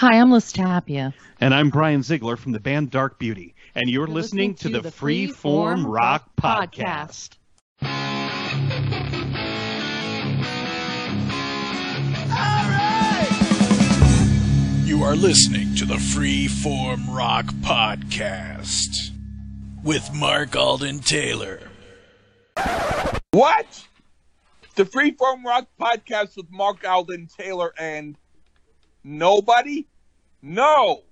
Hi, I'm Lestabia. And I'm Brian Ziegler from the band Dark Beauty. And you're listening to the Freeform Rock Podcast. All right! You are listening to the Freeform Rock Podcast with Mark Alden Taylor. What? The Freeform Rock Podcast with Mark Alden Taylor and nobody? No.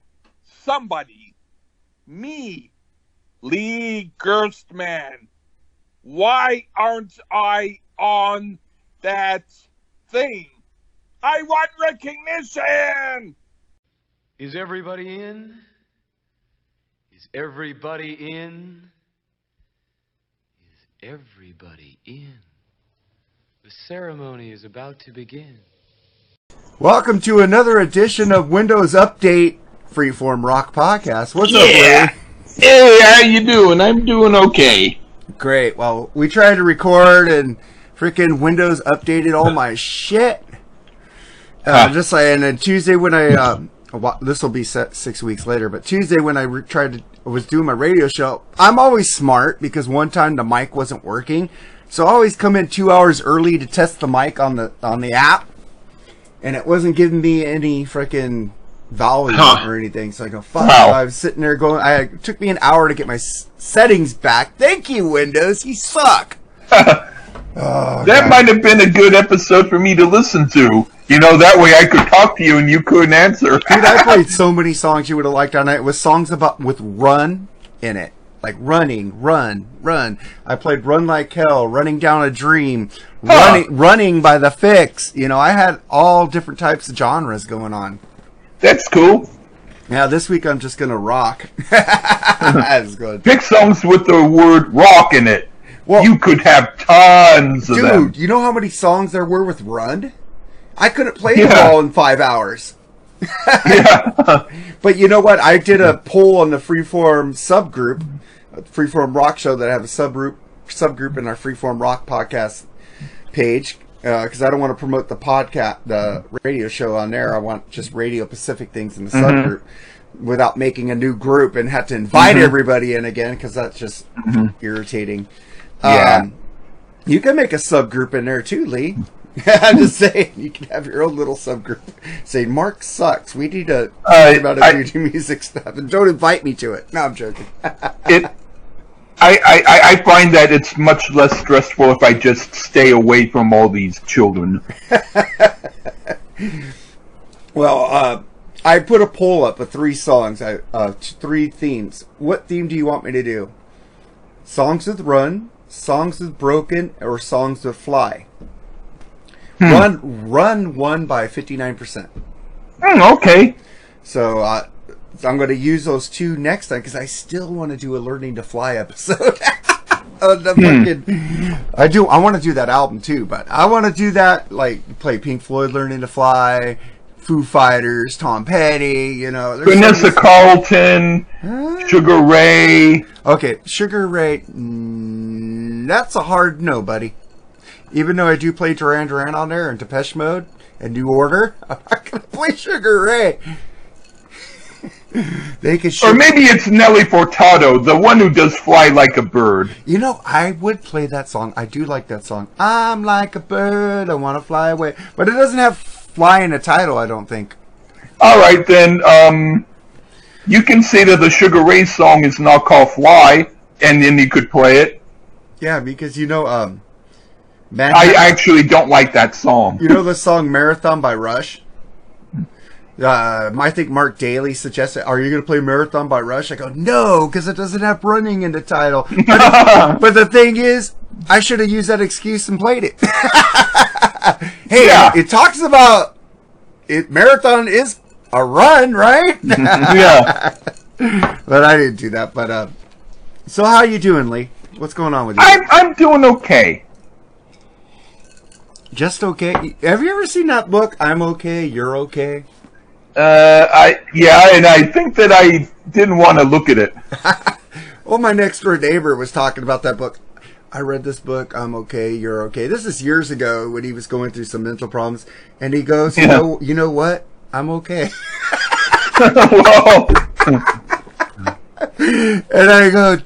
Somebody. Me. Lee Gershman. Why aren't I on that thing? I want recognition! Is everybody in? Is everybody in? Is everybody in? The ceremony is about to begin. Welcome to another edition of Windows Update Freeform Rock Podcast. What's up, Lee? Hey, how you doing? I'm doing okay. Great. Well, we tried to record and freaking Windows updated all my shit. Just like, and then Tuesday when I, this will be 6 weeks later, but Tuesday when I was doing my radio show, I'm always smart because one time the mic wasn't working. So I always come in 2 hours early to test the mic on the app, and it wasn't giving me any freaking volume or anything. So I go, fuck, I was sitting there going, it took me an hour to get my settings back. Thank you, Windows. You suck. That might have been a good episode for me to listen to. You know, that way I could talk to you and you couldn't answer. Dude, I played so many songs you would have liked on it. It was songs with run in it. Like running, run, run. I played Run Like Hell, Running Down a Dream, running by the Fix. You know, I had all different types of genres going on. That's cool. Now this week I'm just gonna rock. Pick songs with the word rock in it. Well, you could have tons of them. Dude, you know how many songs there were with run? I couldn't play it all in 5 hours. But you know what? I did a poll on the Freeform subgroup, Freeform Rock Show, that I have a subgroup in our Freeform Rock Podcast page, because I don't want to promote the podcast, the radio show on there. I want just Radio Pacific things in the subgroup without making a new group and have to invite everybody in again, because that's just irritating. Yeah. You can make a subgroup in there too, Lee. I'm just saying, you can have your own little subgroup. Say, Mark sucks. We need to talk about new music stuff, and don't invite me to it. No, I'm joking. I find that it's much less stressful if I just stay away from all these children. Well, I put a poll up of three songs, three themes. What theme do you want me to do? Songs with Run, Songs with Broken, or Songs with Fly? Run won by 59%. Okay. So I'm going to use those two next time because I still want to do a Learning to Fly episode. I want to do that album too, but I want to do that like play Pink Floyd, Learning to Fly, Foo Fighters, Tom Petty. You know, Vanessa Carlton, Sugar Ray. Okay, Sugar Ray. That's a hard no, buddy. Even though I do play Duran Duran on there and Depeche Mode and New Order, I'm not going to play Sugar Ray. Or maybe it's Nelly Furtado, the one who does Fly Like a Bird. You know, I would play that song. I do like that song. I'm like a bird, I want to fly away. But it doesn't have fly in the title, I don't think. All right, then. You can say that the Sugar Ray song is not called Fly, and then you could play it. Yeah, because, you know... I actually don't like that song. You know the song Marathon by Rush? I think Mark Daly suggested, are you going to play Marathon by Rush? I go, no, because it doesn't have running in the title. But the thing is, I should have used that excuse and played it. Hey, it talks about it. Marathon is a run, right? Yeah. But I didn't do that. But so how you doing, Lee? What's going on with you? I'm doing okay. Just okay. Have you ever seen that book, I'm Okay, You're Okay? And I think that I didn't want to look at it. Well, my next door neighbor was talking about that book. I read this book, I'm Okay, You're Okay. This is years ago when he was going through some mental problems. And he goes, you know what? I'm okay. And I go,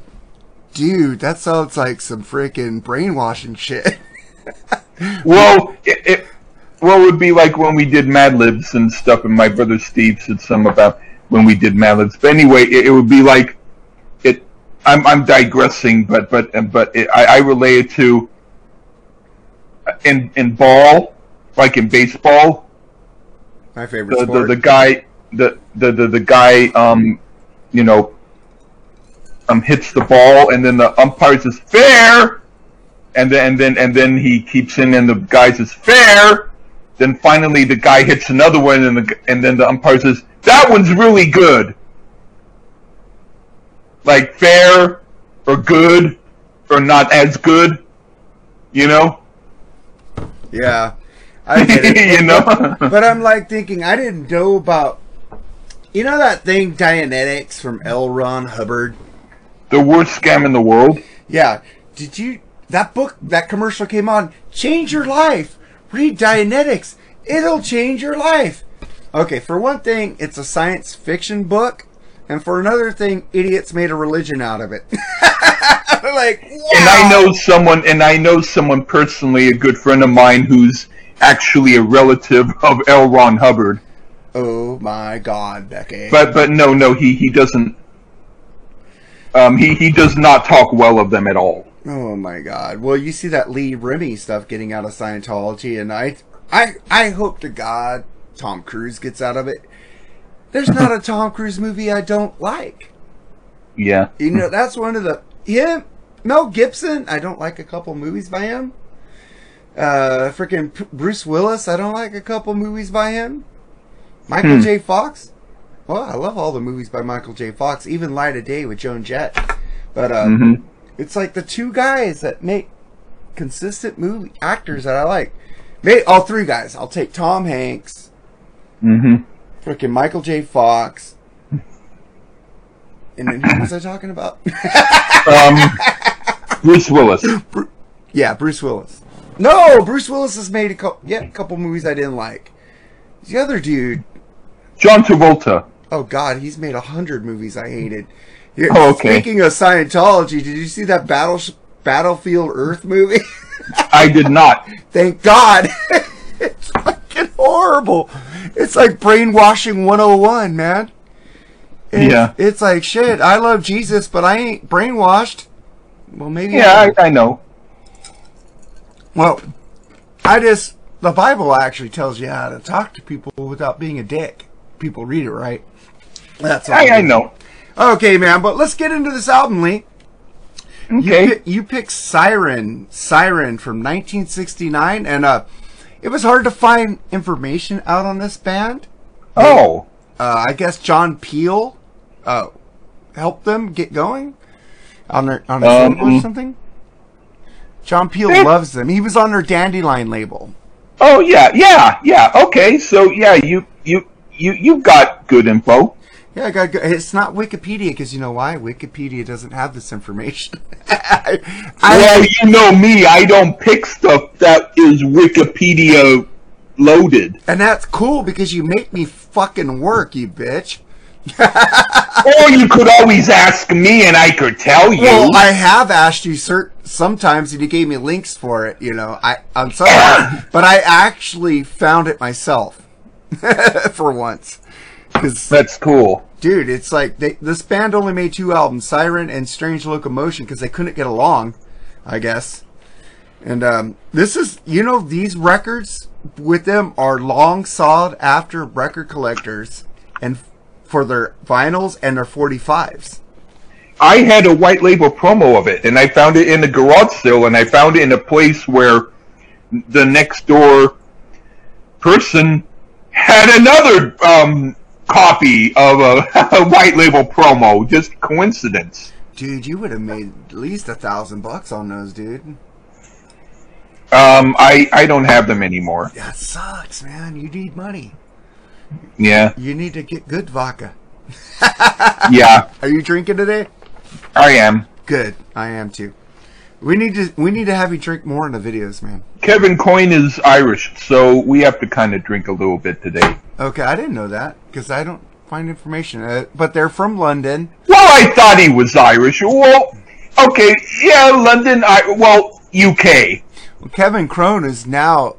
dude, that sounds like some freaking brainwashing shit. Well, it would be like when we did Mad Libs and stuff, and my brother Steve said something about when we did Mad Libs. But anyway, it would be like it. I'm digressing, but I relate it to in ball, like in baseball. My favorite sport. The guy hits the ball, and then the umpire says fair, and then he keeps in, and the guy says fair. Then finally the guy hits another one, and then the umpire says that one's really good. Like fair or good or not as good, you know? Yeah, I get it. You know, but I'm like thinking, I didn't know about. You know that thing, Dianetics, from L. Ron Hubbard? The worst scam in the world? Yeah. Did you... That book, that commercial came on. Change your life. Read Dianetics. It'll change your life. Okay, for one thing, it's a science fiction book. And for another thing, idiots made a religion out of it. Like, wow. And I know someone personally, a good friend of mine, who's actually a relative of L. Ron Hubbard. Oh my God, Becky! But no, he doesn't. He does not talk well of them at all. Oh my God! Well, you see that Lee Remy stuff getting out of Scientology, and I hope to God Tom Cruise gets out of it. There's not a Tom Cruise movie I don't like. Yeah, you know, that's one of the Mel Gibson. I don't like a couple movies by him. Freaking Bruce Willis. I don't like a couple movies by him. Michael J. Fox? Well, I love all the movies by Michael J. Fox, even Light of Day with Joan Jett. But it's like the two guys that make consistent movie actors that I like. All three guys. I'll take Tom Hanks, freaking Michael J. Fox, and then who was I talking about? Bruce Willis. Bruce Willis. No, Bruce Willis has made a couple movies I didn't like. The other dude... John Travolta. Oh, God, he's made 100 movies I hated. Oh, okay. Speaking of Scientology, did you see that Battlefield Earth movie? I did not. Thank God. It's fucking horrible. It's like brainwashing 101, man. It's like, shit, I love Jesus, but I ain't brainwashed. Well, maybe... Yeah, I know. Well, I just... The Bible actually tells you how to talk to people without being a dick. People read it, right? That's all. I know. Okay, man, but let's get into this album, Lee. Okay. You picked Siren from 1969, and it was hard to find information out on this band. Oh. I guess John Peel helped them get going on a single or something. John Peel loves them. He was on their Dandelion label. Oh, yeah. Okay, so, yeah, you've got good info. Yeah, I got good. It's not Wikipedia, because you know why? Wikipedia doesn't have this information. You know me. I don't pick stuff that is Wikipedia loaded. And that's cool, because you make me fucking work, you bitch. Or you could always ask me, and I could tell you. Well, I have asked you sometimes, and you gave me links for it, you know. I'm sorry, but I actually found it myself for once. That's cool. Dude, it's like this band only made two albums, Siren and Strange Locomotion, because they couldn't get along, I guess. And this is, you know, these records with them are long sought after record collectors and for their vinyls and their 45s. I had a white label promo of it, and I found it in a garage sale, and I found it in a place where the next door person had another copy of a white label promo. Just coincidence. Dude, you would have made at least $1,000 on those, dude. I don't have them anymore. That sucks, man. You need money. Yeah. You need to get good vodka. Yeah. Are you drinking today? I am. Good. I am too. We need to have you drink more in the videos, man. Kevin Coyne is Irish, so we have to kind of drink a little bit today. Okay, I didn't know that, because I don't find information. But they're from London. Well, I thought he was Irish. Well, okay, yeah, London, UK. Well, Kevin Coyne is now...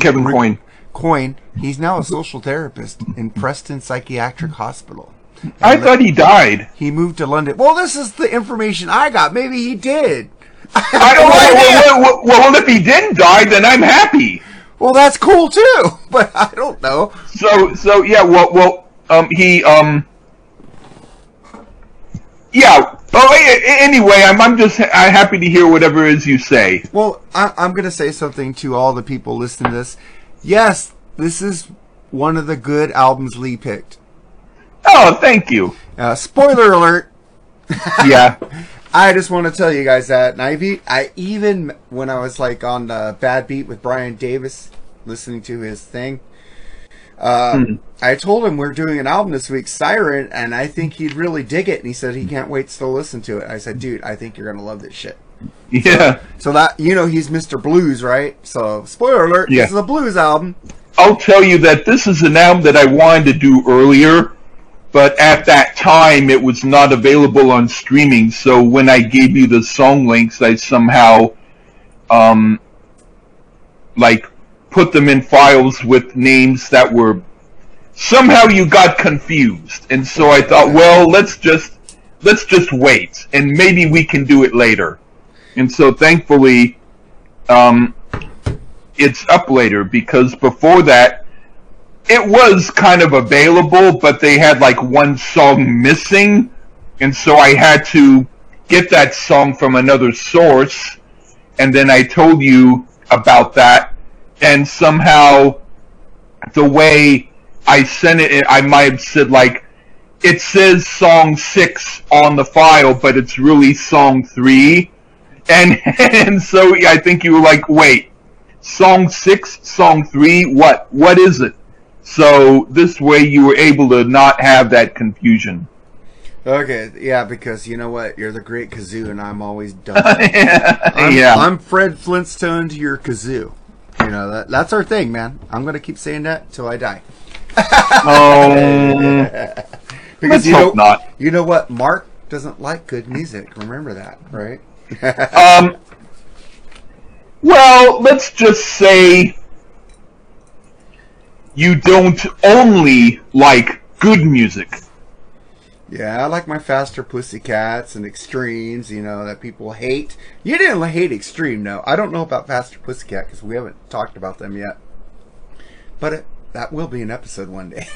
Kevin Coyne. He's now a social therapist in Preston Psychiatric Hospital. And I thought he died. He moved to London. Well, this is the information I got. Maybe he did. I don't know. Well, if he didn't die, then I'm happy. Well, that's cool too. But I don't know. So yeah. Yeah. Oh, anyway, I'm just happy to hear whatever it is you say. Well, I'm going to say something to all the people listening to this. Yes, this is one of the good albums Lee picked. Oh, thank you. Spoiler alert. Yeah. I just want to tell you guys that. And I even, when I was like on the Bad Beat with Brian Davis, listening to his thing, I told him we're doing an album this week, Siren, and I think he'd really dig it. And he said he can't wait to listen to it. I said, dude, I think you're going to love this shit. Yeah. So that, you know, he's Mr. Blues, right? So, spoiler alert, yeah. This is a blues album. I'll tell you that this is an album that I wanted to do earlier, but at that time it was not available on streaming. So when I gave you the song links, I somehow, put them in files with names that were... Somehow you got confused. And so I thought, well, let's just wait. And maybe we can do it later. And so thankfully, it's up later. Because before that, it was kind of available, but they had one song missing. And so I had to get that song from another source. And then I told you about that. And somehow, the way I sent it, I might have said, it says song 6 on the file, but it's really song 3. And so I think you were wait, song 6, song 3, what is it? So this way you were able to not have that confusion. Okay, yeah, because you know what? You're the great kazoo, and I'm always dumb. I'm Fred Flintstone to your kazoo. You know, that's our thing, man. I'm going to keep saying that till I die. Because you know what? Mark doesn't like good music. Remember that, right? Well, let's just say you don't only like good music. Yeah, I like my faster Pussycats and Extremes, you know, that people hate. You didn't hate Extreme, no. I don't know about faster Pussycat because we haven't talked about them yet. But that will be an episode one day.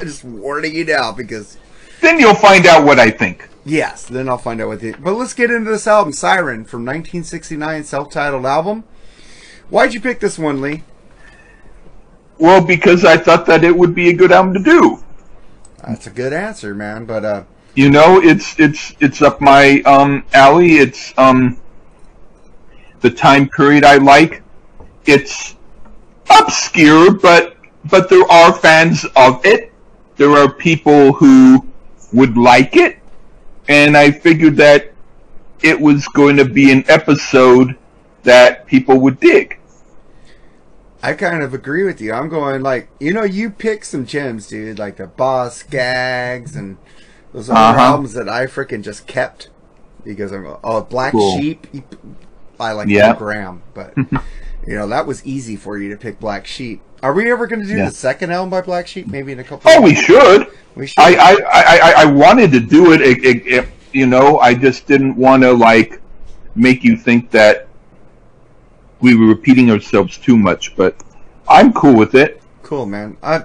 Just warning you now because... Then you'll find out what I think. Yes, then I'll find out what you think. But let's get into this album, Siren, from 1969, self-titled album. Why'd you pick this one, Lee? Well, because I thought that it would be a good album to do. That's a good answer, man, but you know, it's up my alley. It's the time period I like. It's obscure, but there are fans of it. There are people who would like it, and I figured that it was going to be an episode that people would dig. I kind of agree with you. I'm going you pick some gems, dude, like the Boss Gags and those other albums that I freaking just kept because I'm Black Sheep. I like Graham, but that was easy for you to pick Black Sheep. Are we ever going to do the second album by Black Sheep? Maybe in a couple. Oh, we should. I wanted to do it. I just didn't want to make you think that we were repeating ourselves too much, but I'm cool with it. Cool, man. I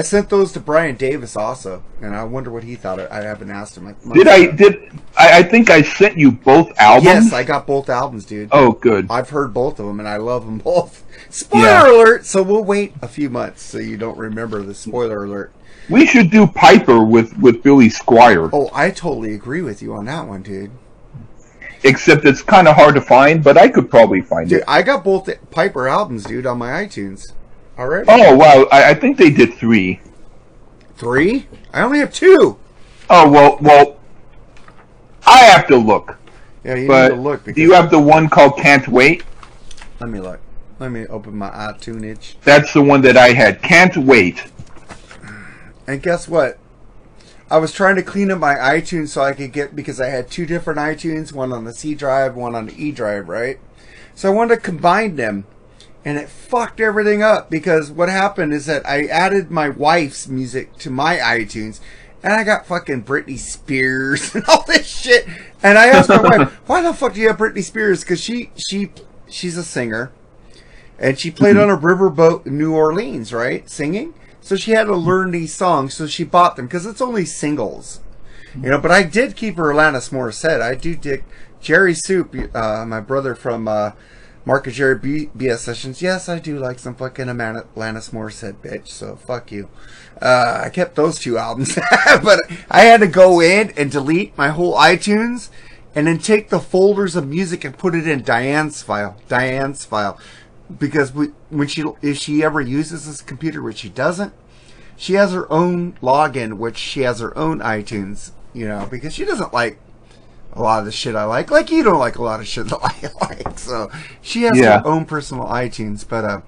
sent those to Brian Davis also, and I wonder what he thought. I haven't asked him. I think I sent you both albums? Yes, I got both albums, dude. Oh, good. I've heard both of them, and I love them both. Spoiler alert! So we'll wait a few months so you don't remember the spoiler alert. We should do Piper with Billy Squire. Oh, I totally agree with you on that one, dude. Except it's kind of hard to find, but I could probably find it. Dude, I got both Piper albums, dude, on my iTunes. All right. Oh, wow. I think they did 3. 3? I only have 2. Oh, well, I have to look. Yeah, you need to look. Do you have the one called Can't Wait? Let me look. Let me open my iTunes. That's the one that I had. Can't Wait. And guess what? I was trying to clean up my iTunes so I could get, because I had two different iTunes, one on the C drive, one on the E drive, right? So I wanted to combine them, and it fucked everything up, because what happened is that I added my wife's music to my iTunes, and I got fucking Britney Spears and all this shit. And I asked my wife, why the fuck do you have Britney Spears? Because she's a singer, and she played on a riverboat in New Orleans, right, singing. So she had to learn these songs, so she bought them, because it's only singles, you know. But I did keep her Alanis Morissette. I do dig Jerry Soup, my brother from Mark and Jerry BS Sessions. Yes, I do like some fucking Alanis Morissette, bitch, so fuck you. I kept those two albums, but I had to go in and delete my whole iTunes, and then take the folders of music and put it in Diane's file. Because if she ever uses this computer, which she doesn't, she has her own login, which she has her own iTunes, you know, because she doesn't like a lot of the shit I like. Like, you don't like a lot of shit that I like. So she has her own personal iTunes, but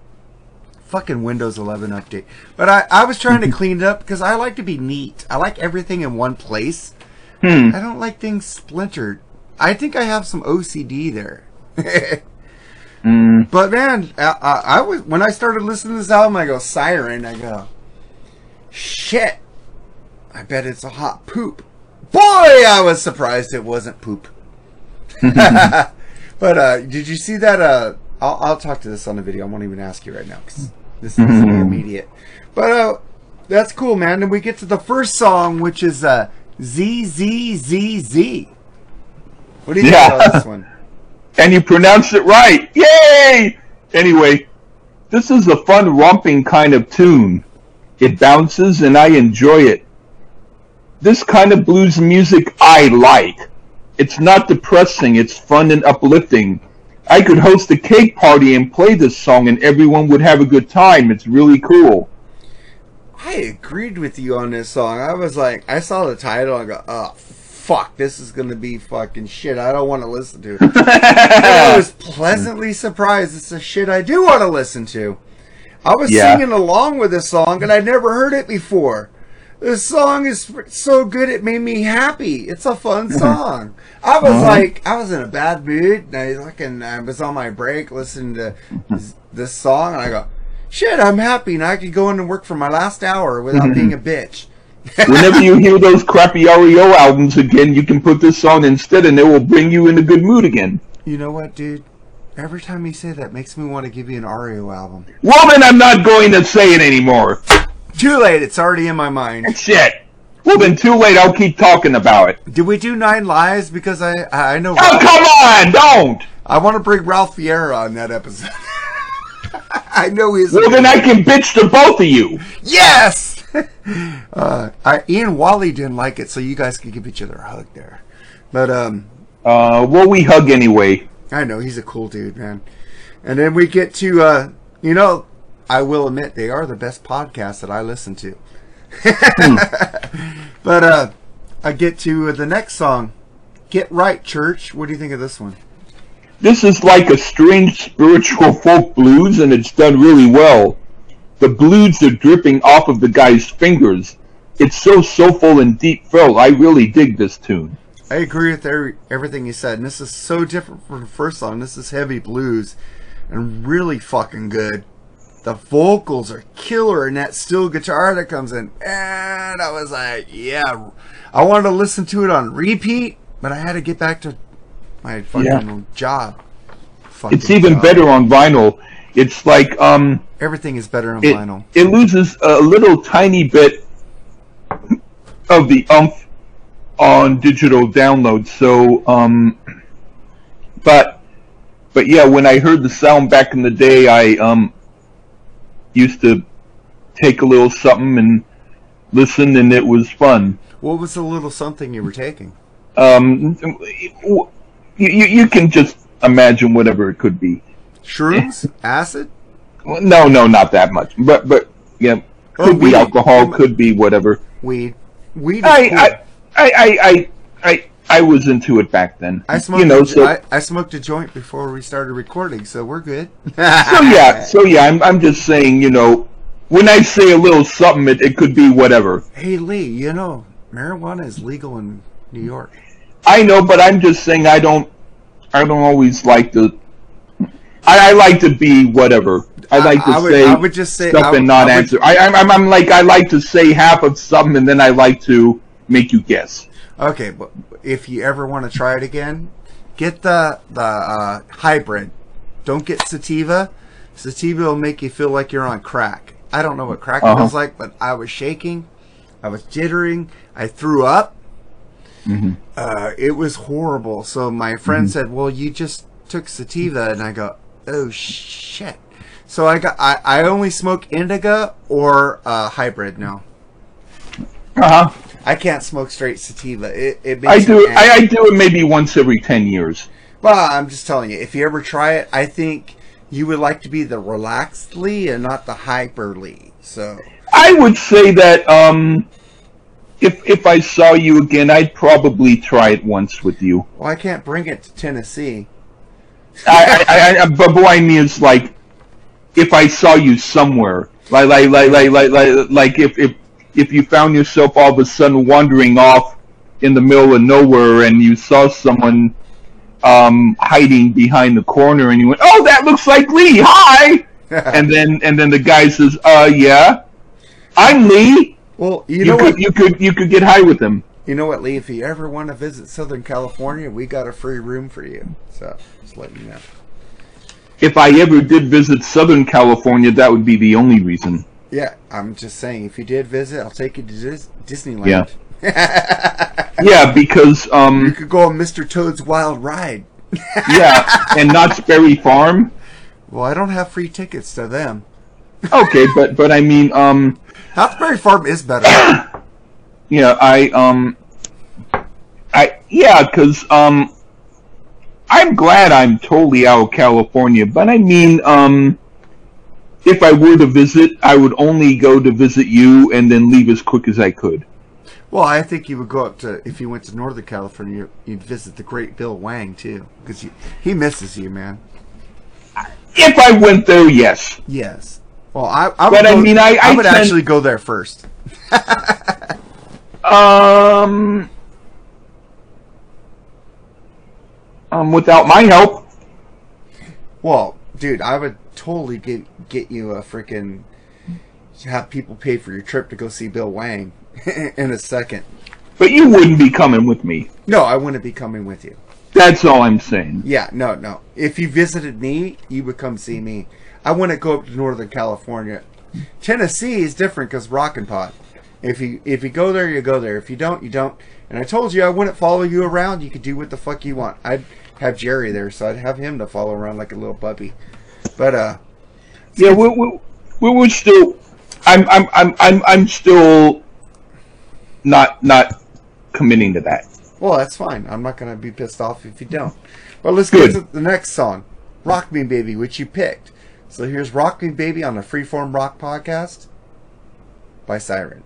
fucking Windows 11 update. But I was trying to clean it up, because I like to be neat. I like everything in one place. I don't like things splintered. I think I have some OCD there. But man, I was, when I started listening to this album, I go, Siren, I go, shit, I bet it's a hot poop. Boy, I was surprised it wasn't poop. But did you see that? I'll talk to this on the video. I won't even ask you right now, because this is immediate. But that's cool, man. And we get to the first song, which is ZZZZ. What do you think about this one? And you pronounced it right. Yay! Anyway, this is a fun romping kind of tune. It bounces and I enjoy it. This kind of blues music I like. It's not depressing, it's fun and uplifting. I could host a cake party and play this song and everyone would have a good time. It's really cool. I agreed with you on this song. I was like, I saw the title and I go, oh, fuck, this is going to be fucking shit I don't want to listen to. I was pleasantly surprised. It's the shit I do want to listen to. I was singing along with this song, and I never heard it before. This song is so good, it made me happy. It's a fun song. I was like, I was in a bad mood, and I was on my break listening to this song, and I go, shit, I'm happy, and I could go in and work for my last hour without being a bitch. Whenever you hear those crappy REO albums again, you can put this on instead, and it will bring you in a good mood again. You know what, dude? Every time you say that, makes me want to give you an REO album. Well, then I'm not going to say it anymore. Too late. It's already in my mind. Shit. Well, then too late. I'll keep talking about it. Did we do Nine Lives? Because I know. Oh, come on! Don't. I want to bring Ralph Fiera on that episode. I know he's. Well, then I can bitch to both of you. Yes. Ian Wally didn't like it, so you guys could give each other a hug there. But well, we hug anyway. I know, he's a cool dude, man. And then we get to you know, I will admit they are the best podcast that I listen to. But I get to the next song, Get Right Church. What do you think of this one? This is like a strange spiritual folk blues, and it's done really well. The blues are dripping off of the guy's fingers. It's so soulful and deep-felt. I really dig this tune. I agree with everything you said. And this is so different from the first song. This is heavy blues and really fucking good. The vocals are killer, and that steel guitar that comes in. And I was like, yeah. I wanted to listen to it on repeat, but I had to get back to my fucking job. It's even better on vinyl. It's like everything is better on vinyl. It loses a little tiny bit of the oomph on digital download. So, but yeah, when I heard the sound back in the day, I used to take a little something and listen, and it was fun. What was the little something you were taking? You can just imagine whatever it could be. Shrooms? Acid? No, not that much. But yeah, could be alcohol, could be whatever. Weed. I was into it back then. I smoked. You know, I smoked a joint before we started recording, so we're good. So yeah, I'm just saying, you know, when I say a little something, it could be whatever. Hey, Lee, you know, marijuana is legal in New York. I know, but I'm just saying I don't always like to... I like to be whatever. I like to say stuff and not answer. I'm like, I like to say half of something, and then I like to make you guess. Okay, but if you ever want to try it again, get the hybrid. Don't get sativa. Sativa will make you feel like you're on crack. I don't know what crack feels like, but I was shaking. I was jittering. I threw up. Mm-hmm. It was horrible. So my friend said, well, you just took sativa. And I go, oh, shit. So I only smoke indica or hybrid now. I can't smoke straight sativa. It makes I do it maybe once every 10 years. Well, I'm just telling you, if you ever try it, I think you would like to be the relaxed Lee and not the hyper Lee. So I would say that if I saw you again, I'd probably try it once with you. Well, I can't bring it to Tennessee. But what I mean is, like, if I saw you somewhere, like if you found yourself all of a sudden wandering off in the middle of nowhere and you saw someone hiding behind the corner and you went, oh, that looks like Lee, hi! and then the guy says, yeah, I'm Lee. Well, you could get high with him. You know what, Lee? If you ever want to visit Southern California, we got a free room for you. So just let you know. If I ever did visit Southern California, that would be the only reason. Yeah, I'm just saying. If you did visit, I'll take you to Disneyland. Yeah. Yeah, because you could go on Mr. Toad's Wild Ride. Yeah, and Knott's Berry Farm. Well, I don't have free tickets to them. Okay, but I mean, Knott's Berry Farm is better. Yeah, because I'm glad I'm totally out of California, but I mean, if I were to visit, I would only go to visit you and then leave as quick as I could. Well, I think you would go up to, if you went to Northern California, you'd visit the great Bill Wang, too, because he misses you, man. If I went there, yes. Yes. Well, I would actually go there first. Without my help. Well, dude, I would totally get you a freaking have people pay for your trip to go see Bill Wang in a second. But you wouldn't be coming with me. No, I wouldn't be coming with you. That's all I'm saying. Yeah, no. If you visited me, you would come see me. I wouldn't go up to Northern California. Tennessee is different because Rockin' Pod. If you go there, you go there. If you don't, you don't. And I told you I wouldn't follow you around. You could do what the fuck you want. I'd have Jerry there, so I'd have him to follow around like a little puppy. But yeah, we would still. I'm still not committing to that. Well, that's fine. I'm not gonna be pissed off if you don't. But let's get to the next song, "Rock Me Baby," which you picked. So here's "Rock Me Baby" on the Freeform Rock Podcast by Siren.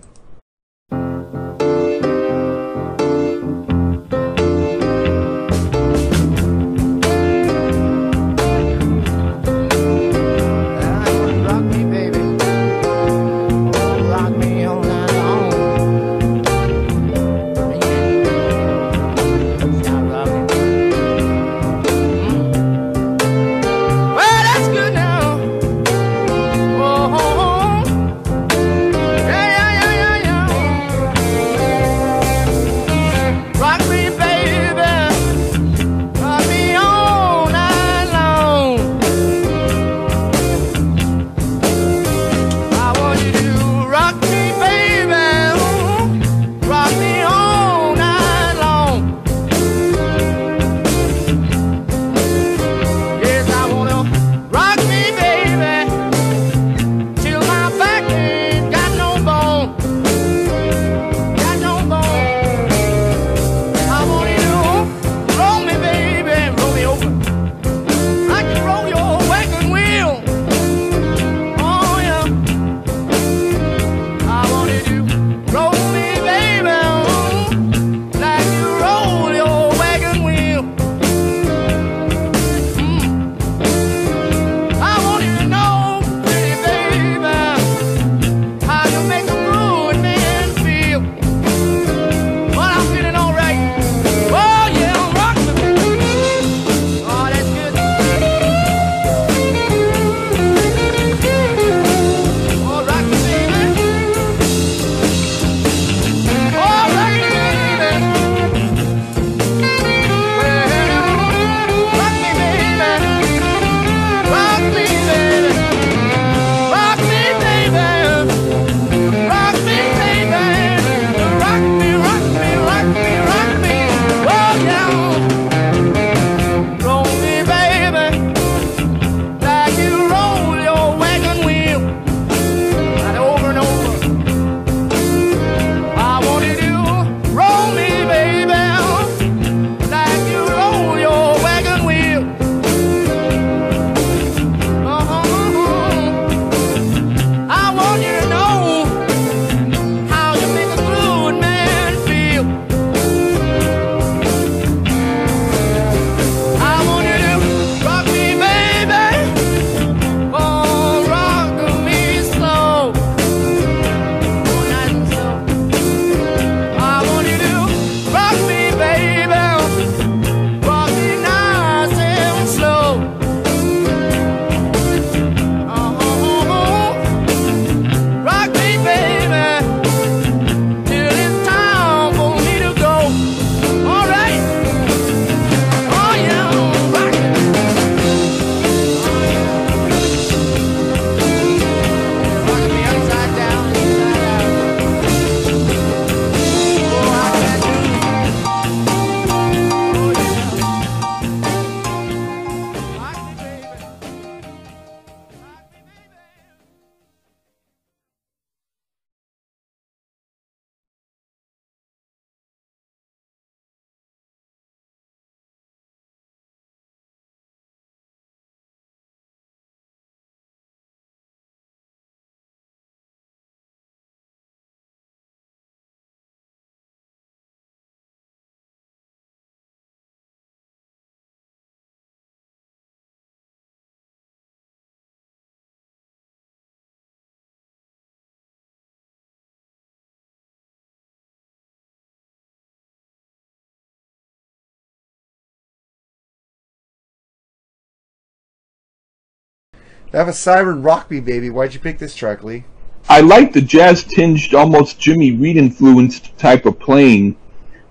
They have a Siren Rock Me Baby. Why'd you pick this track, Lee? I like the jazz-tinged, almost Jimmy Reed-influenced type of playing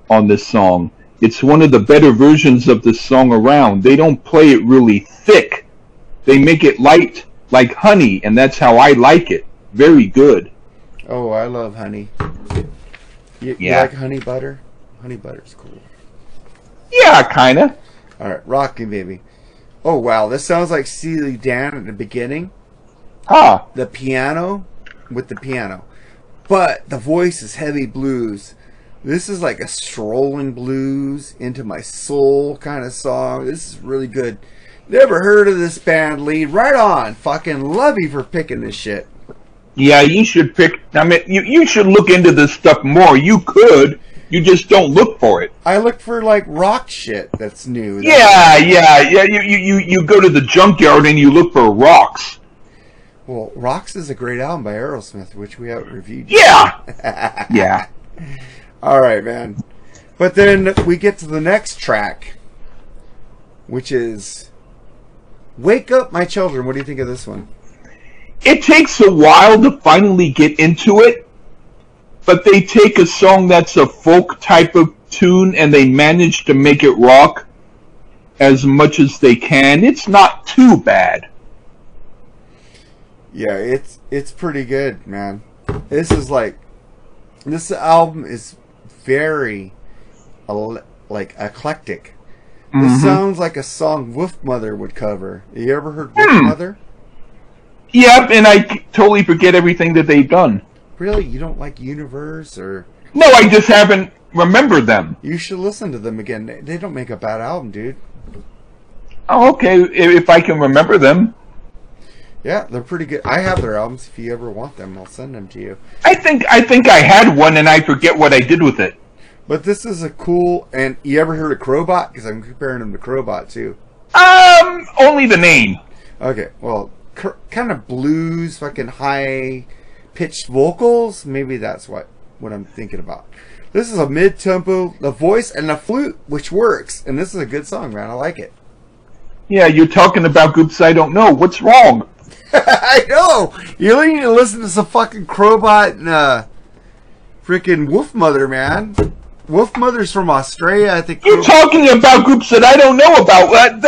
on this song. It's one of the better versions of this song around. They don't play it really thick. They make it light like honey, and that's how I like it. Very good. Oh, I love honey. You like honey butter? Honey butter's cool. Yeah, kind of. All right, Rocky Baby. Oh, wow. This sounds like Steely Dan at the beginning. Huh. The piano. But the voice is heavy blues. This is like a strolling blues into my soul kind of song. This is really good. Never heard of this band, Lee. Right on. Fucking love you for picking this shit. Yeah, you should pick. I mean, you should look into this stuff more. You could. You just don't look for it. I look for, like, rock shit that's new. Yeah. You go to the junkyard and you look for rocks. Well, Rocks is a great album by Aerosmith, which we haven't reviewed yet. Yeah. All right, man. But then we get to the next track, which is Wake Up, My Children. What do you think of this one? It takes a while to finally get into it, but they take a song that's a folk type of tune and they manage to make it rock as much as they can. It's not too bad. Yeah, it's pretty good, man. This album is very, eclectic. Mm-hmm. This sounds like a song Wolf Mother would cover. You ever heard Wolf Mother? Yep, and I totally forget everything that they've done. Really? You don't like Universe or... No, I just haven't remembered them. You should listen to them again. They don't make a bad album, dude. Oh, okay. If I can remember them. Yeah, they're pretty good. I have their albums. If you ever want them, I'll send them to you. I think I had one, and I forget what I did with it. But this is a cool... And you ever heard of Crobot? Because I'm comparing them to Crobot, too. Only the name. Okay, well... kind of blues, fucking high-pitched vocals. Maybe that's what I'm thinking about. This is a mid-tempo, the voice and the flute, which works. And this is a good song, man. I like it. Yeah, you're talking about groups I don't know. What's wrong? I know. You only need to listen to some fucking Crobot and freaking Wolf Mother, man. Wolf Mother's from Australia, I think. You're talking about groups that I don't know about.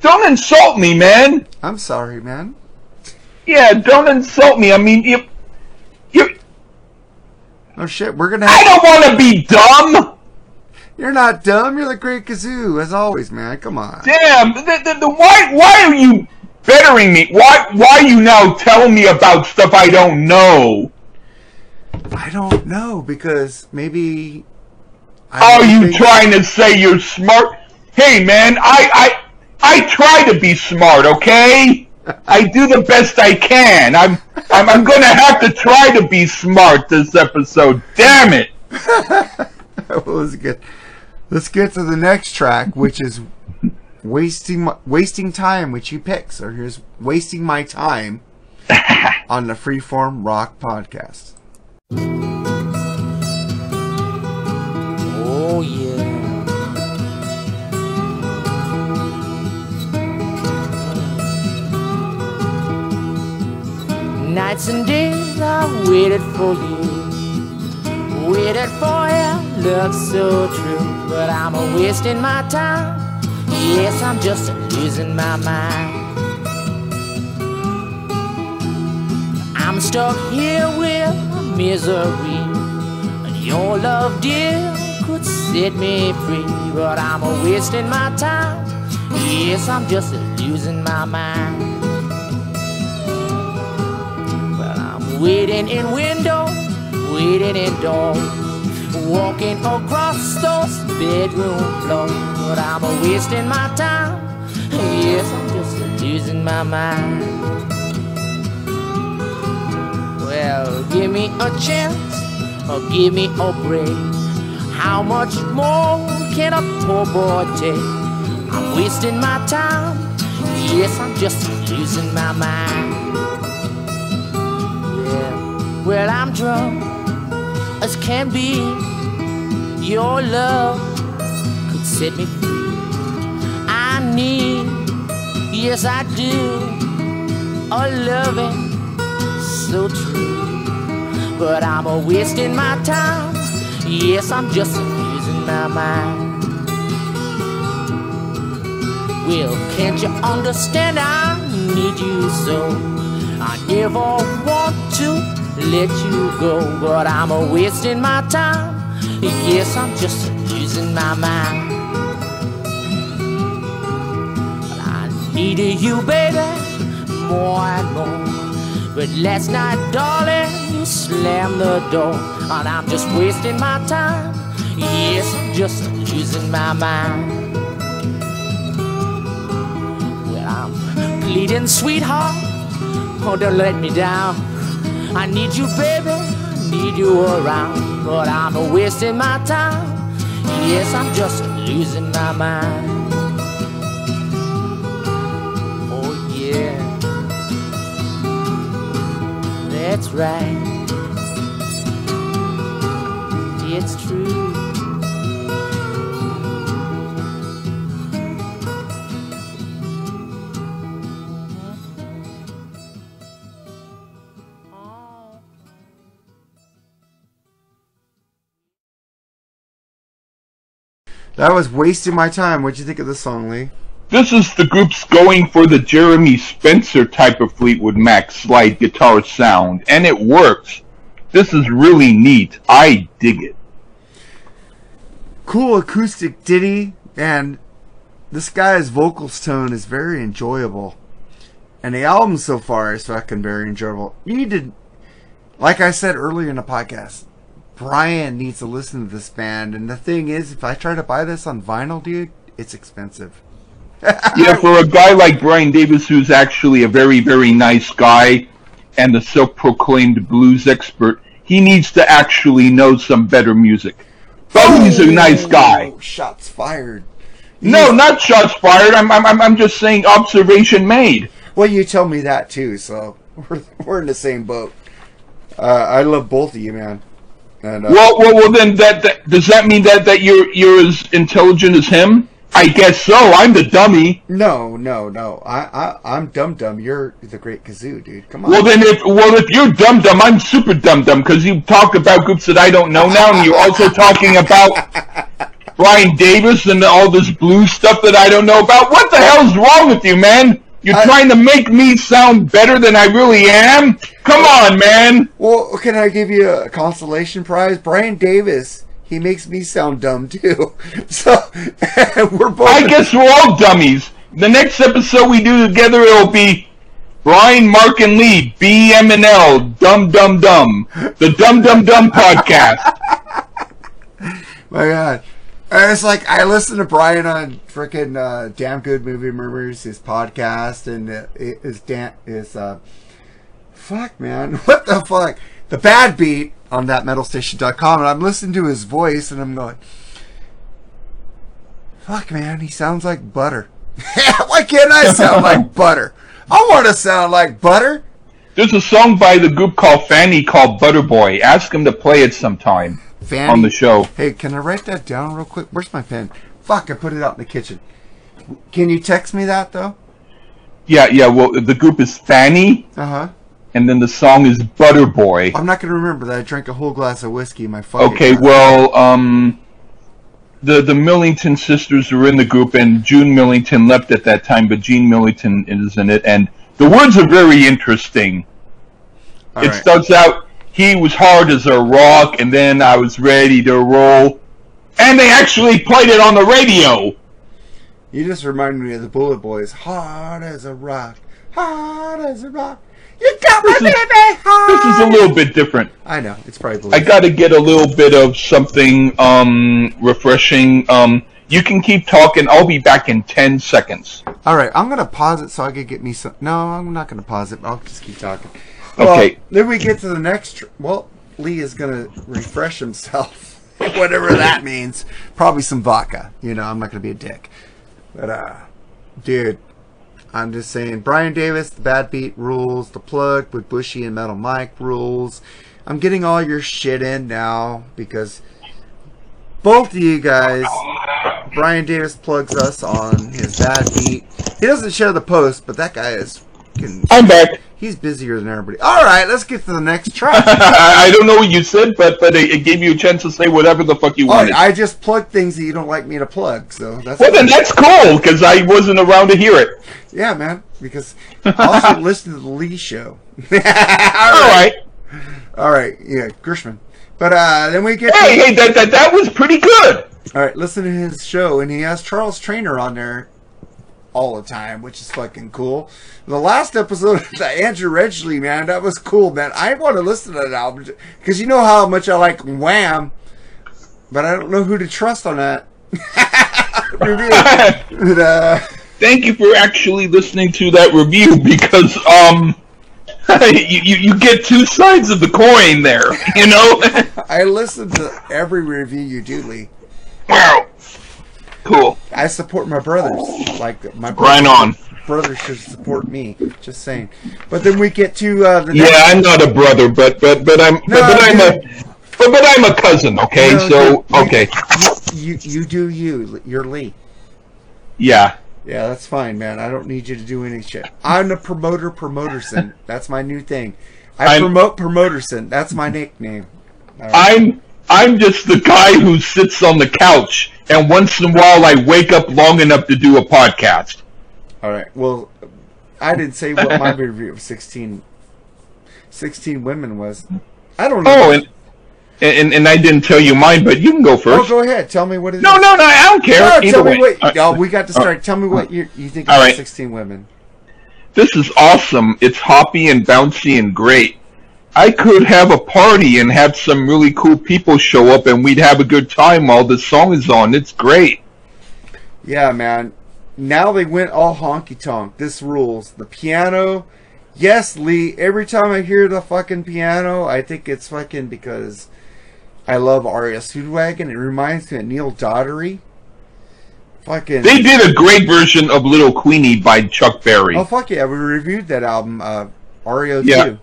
Don't insult me, man. I'm sorry, man. Yeah, don't insult me. I mean, you. Oh shit, we're gonna. I don't want to be dumb. You're not dumb. You're the great Kazoo, as always, man. Come on. Damn. Why are you bettering me? Why are you now telling me about stuff I don't know? I don't know because maybe. Are you trying to say you're smart? Hey, man, I try to be smart, okay? I do the best I can. I'm gonna have to try to be smart this episode. Damn it! That was good. Let's get to the next track, which is wasting time, which you pick. So here's Wasting My Time on the Freeform Rock Podcast. Oh yeah. Nights and days I waited for you, waited for you, looked so true. But I'm wasting my time, yes, I'm just losing my mind. I'm stuck here with misery, and your love, dear, could set me free. But I'm wasting my time, yes, I'm just losing my mind. Waiting in window, waiting in door, walking across those bedroom floors. But I'm wasting my time, yes, I'm just losing my mind. Well, give me a chance, or give me a break. How much more can a poor boy take? I'm wasting my time, yes, I'm just losing my mind. Well, I'm drunk as can be. Your love could set me free. I need, yes I do, a loving so true. But I'm a wasting my time. Yes, I'm just losing my mind. Well, can't you understand I need you so? I never want to let you go. But I'm a wasting my time. Yes, I'm just losing my mind. Need you, baby, more and more. But last night, darling, you slammed the door. And I'm just wasting my time. Yes, I'm just losing my mind. Well, I'm pleading, sweetheart, oh, don't let me down. I need you, baby, I need you around. But I'm wasting my time. Yes, I'm just losing my mind. That's right, it's true. That was Wasting My Time. What'd you think of the song, Lee? This is the group's going for the Jeremy Spencer type of Fleetwood Mac slide guitar sound, and it works. This is really neat. I dig it. Cool acoustic ditty, and this guy's vocals tone is very enjoyable. And the album so far is fucking very enjoyable. You need to, like I said earlier in the podcast, Brian needs to listen to this band. And the thing is, if I try to buy this on vinyl, dude, it's expensive. Yeah, for a guy like Brian Davis, who's actually a very, very nice guy and a self-proclaimed blues expert, he needs to actually know some better music. But he's a nice guy. Shots fired. No, not shots fired. I'm just saying observation made. Well, you tell me that too, so we're in the same boat. I love both of you, man. And, well, then that does that mean that you're as intelligent as him? I guess so. I'm the dummy. No. I'm dumb dumb. You're the great kazoo, dude. Come on. Well, then if you're dumb dumb, I'm super dumb dumb because you talk about groups that I don't know now, and you're also talking about Brian Davis and all this blues stuff that I don't know about. What the hell's wrong with you, man? You're trying to make me sound better than I really am. Come on, man. Well, can I give you a consolation prize, Brian Davis? He makes me sound dumb, too. So, we're both... I guess we're all dummies. The next episode we do together, it'll be Brian, Mark, and Lee, BM&L, Dumb Dumb Dumb. The Dumb Dumb Dumb Podcast. My God. It's like, I listen to Brian on freaking Damn Good Movie Murmurs, his podcast, and fuck, man. What the fuck? The Bad Beat on thatmetalstation.com, and I'm listening to his voice and I'm going, fuck, man, he sounds like butter. Why can't I sound like butter? I want to sound like butter. There's a song by the group called Fanny called Butter Boy. Ask him to play it sometime Fanny, on the show. Hey, can I write that down real quick? Where's my pen? Fuck, I put it out in the kitchen. Can you text me that, though? Yeah, well, the group is Fanny. Uh-huh. And then the song is Butter Boy. I'm not going to remember that. I drank a whole glass of whiskey. My fucking okay, glass. Well, the Millington sisters were in the group, and June Millington left at that time, but Jean Millington is in it. And the words are very interesting. All it right. Starts out, he was hard as a rock, and then I was ready to roll. And they actually played it on the radio. You just reminded me of the Bullet Boys. Hard as a rock. Hard as a rock. You got my baby hard. This is a little bit different. I know. It's probably. I got to get a little bit of something refreshing. You can keep talking. I'll be back in 10 seconds. All right. I'm going to pause it so I can get me some. No, I'm not going to pause it. I'll just keep talking. Okay. Well, then we get to the next. Lee is going to refresh himself. Whatever that means. Probably some vodka. You know, I'm not going to be a dick. But, dude. I'm just saying, Brian Davis, the Bad Beat rules, the plug with Bushy and Metal Mike rules. I'm getting all your shit in now because both of you guys, Brian Davis plugs us on his Bad Beat. He doesn't share the post, but that guy is fucking... I'm back. He's busier than everybody. All right, let's get to the next track. I don't know what you said, but it gave you a chance to say whatever the fuck you wanted. I just plug things that you don't like me to plug, so that's... Well, then that's cool, because I wasn't around to hear it. Yeah, man, because... Also, listen to the Lee show. All right. All right, yeah, Gershman. But then we get... Hey, that was pretty good. All right, listen to his show, and he has Charles Traynor on there all the time, which is fucking cool. The last episode of the Andrew Ridgeley, man, that was cool, man. I want to listen to that album because you know how much I like Wham, but I don't know who to trust on that. But, thank you for actually listening to that review because you get two sides of the coin there, you know. I listen to every review you do, Lee. Wow. Cool. I support my brothers. Like my brothers, right on. Brothers should support me. Just saying. But then we get to the next I'm not a brother, but I'm but I'm a cousin. Okay, no, so no, okay. You do you. You're Lee. Yeah. Yeah, that's fine, man. I don't need you to do any shit. I'm the promoterson. That's my new thing. I'm promote promoterson. That's my nickname. Right. I'm just the guy who sits on the couch, and once in a while I wake up long enough to do a podcast. All right. Well, I didn't say what my review of 16 women was. I don't know. Oh, and I didn't tell you mine, but you can go first. Oh, go ahead. Tell me what it is. No, I don't care. No, tell me what. Oh, we got to start. Tell me what you think about 16 women. This is awesome. It's hoppy and bouncy and great. I could have a party and have some really cool people show up and we'd have a good time while this song is on. It's great. Yeah, man. Now they went all honky-tonk. This rules. The piano. Yes, Lee. Every time I hear the fucking piano, I think it's fucking because I love Aria Sudwagon. It reminds me of Neil Daugherty. Fucking. They did a great version of Little Queenie by Chuck Berry. Oh, fuck yeah. We reviewed that album, Aria 2. Yeah.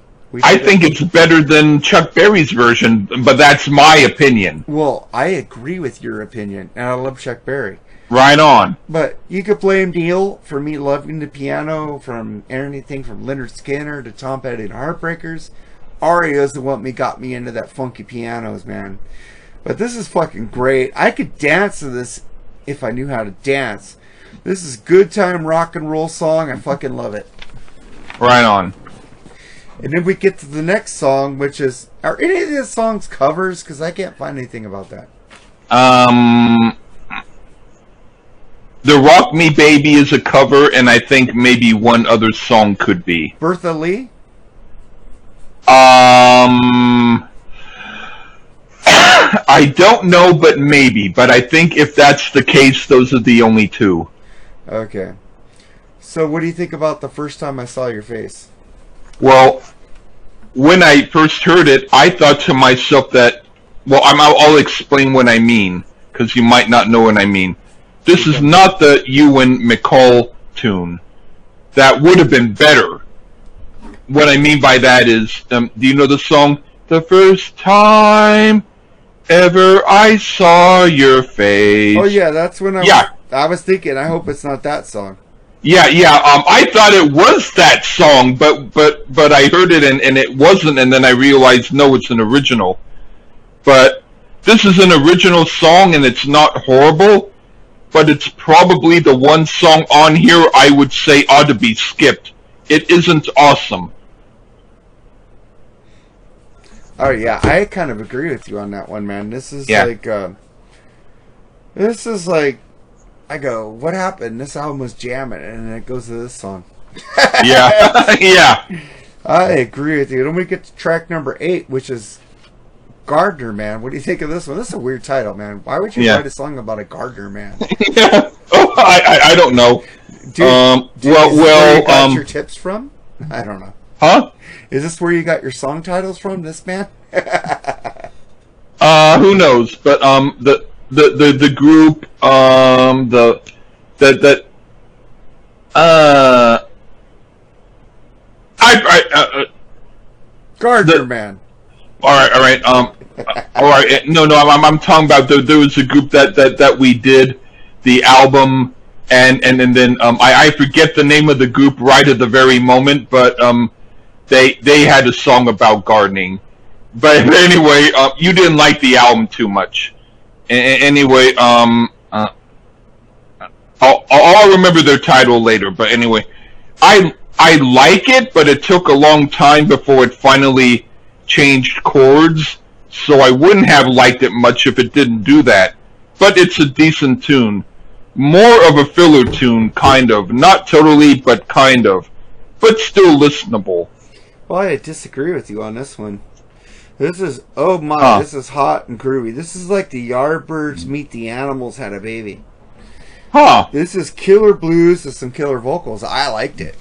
I think it's better than Chuck Berry's version, but that's my opinion. Well, I agree with your opinion, and I love Chuck Berry. Right on. But you could blame Neil for me loving the piano, from anything from Leonard Skinner to Tom Petty and Heartbreakers. Aria's the one that got me into that funky pianos, man. But this is fucking great. I could dance to this if I knew how to dance. This is good time rock and roll song. I fucking love it. Right on. And then we get to the next song, which is... Are any of these songs covers? Because I can't find anything about that. The Rock Me Baby is a cover, and I think maybe one other song could be. Bertha Lee? I don't know, but maybe. But I think if that's the case, those are the only two. Okay. So what do you think about The First Time I Saw Your Face? Well, when I first heard it, I thought to myself that... Well, I'll explain what I mean, because you might not know what I mean. This is not the Ewan McCall tune. That would have been better. What I mean by that is... do you know the song? The first time ever I saw your face. Oh, yeah, that's when I was thinking, I hope it's not that song. Yeah. I thought it was that song, but I heard it and it wasn't, and then I realized no, it's an original. But this is an original song, and it's not horrible. But it's probably the one song on here I would say ought to be skipped. It isn't awesome. Oh yeah, I kind of agree with you on that one, man. This is like. I go, what happened? This album was jamming, and it goes to this song. Yeah. I agree with you. Then we get to track number 8, which is Gardener Man. What do you think of this one? This is a weird title, man. Why would you write a song about a gardener man? Yeah. Oh, I don't know. Dude, is this where you got your tips from? I don't know. Huh? Is this where you got your song titles from, this man? Who knows? But the group Gardener Man. All right. All right. No. I'm talking about there was a group that we did the album And then I forget the name of the group right at the very moment, but they had a song about gardening. But anyway, you didn't like the album too much. Anyway, I'll remember their title later. But anyway, I like it, but it took a long time before it finally changed chords. So I wouldn't have liked it much if it didn't do that. But it's a decent tune. More of a filler tune, kind of. Not totally, but kind of. But still listenable. Well, I disagree with you on this one. This is, oh my, This is hot and groovy. This is like the Yardbirds meet the Animals had a baby. Huh. This is killer blues with some killer vocals. I liked it.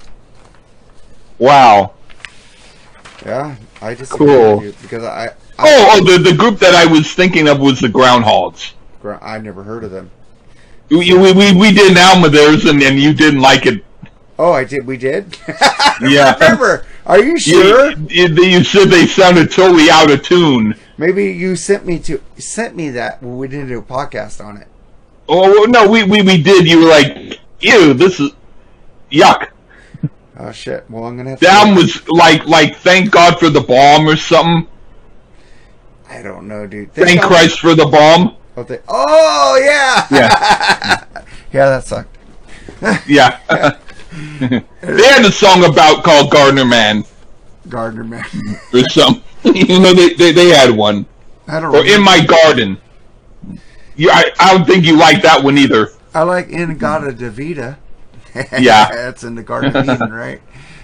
Wow. Yeah, I disagree with you because the group that I was thinking of was the Groundhogs. I've never heard of them. We did an album of theirs, and you didn't like it. Oh, I did? We did? Yeah. Remember, are you sure? You said they sounded totally out of tune. Maybe you sent me that when we didn't do a podcast on it. Oh, no, we did. You were like, ew, this is... yuck. Oh, shit. Well, I'm going to have to... That was like, thank God for the bomb or something. I don't know, dude. Thank Christ for the bomb. Oh, yeah! Yeah. Yeah, that sucked. Yeah. They had a song called Gardener Man. Gardener Man. Or something. You know, they had one. I don't know. Or In My Garden. I don't think you like that one either. I like Ingata De Vita. Yeah. That's in the Garden of Eden, right?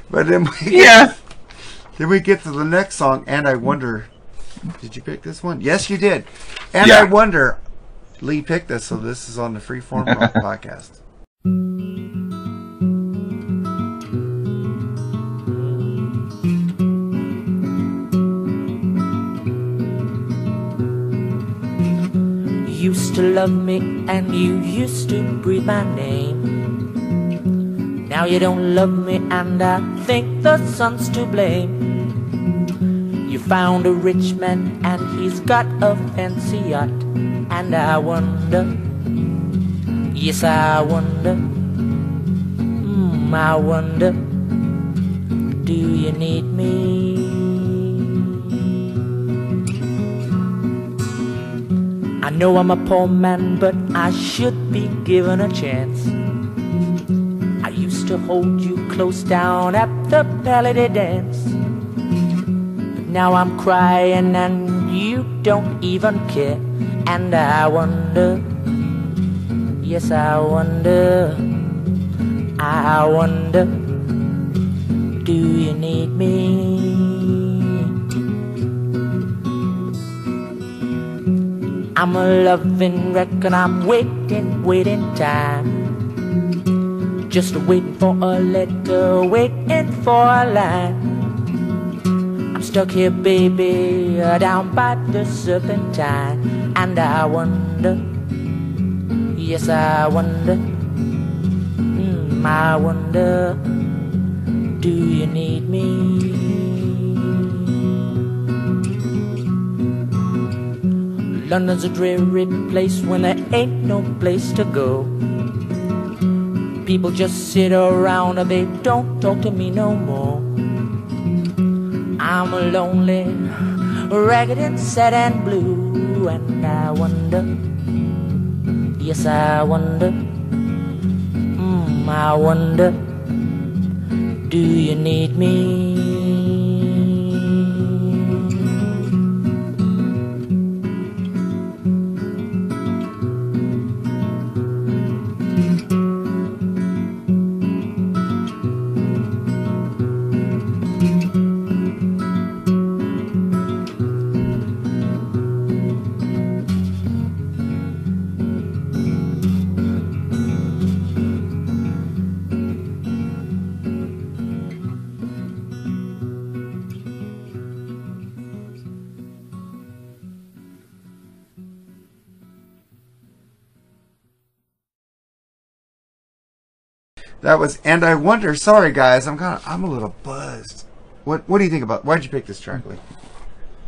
But then we get to the next song, And I Wonder. Did you pick this one? Yes, you did. And I Wonder, Lee picked this, so this is on the Freeform Rock Podcast. You used to love me and you used to breathe my name. Now you don't love me and I think the sun's to blame. You found a rich man and he's got a fancy yacht. And I wonder, yes I wonder, I wonder, do you need me? I know I'm a poor man but I should be given a chance. I used to hold you close down at the Palladie dance. Now I'm crying and you don't even care. And I wonder, yes I wonder, I wonder, do you need me? I'm a loving wreck and I'm waiting time. Just waiting for a letter, waiting for a line. Stuck here, baby, down by the Serpentine. And I wonder, yes I wonder, I wonder, do you need me? London's a dreary place when there ain't no place to go. People just sit around and they don't talk to me no more. I'm a lonely, ragged and sad and blue. And I wonder, yes I wonder, I wonder, do you need me? That was And I Wonder. Sorry guys, I'm a little buzzed. What do you think about? Why'd you pick this track, Lee?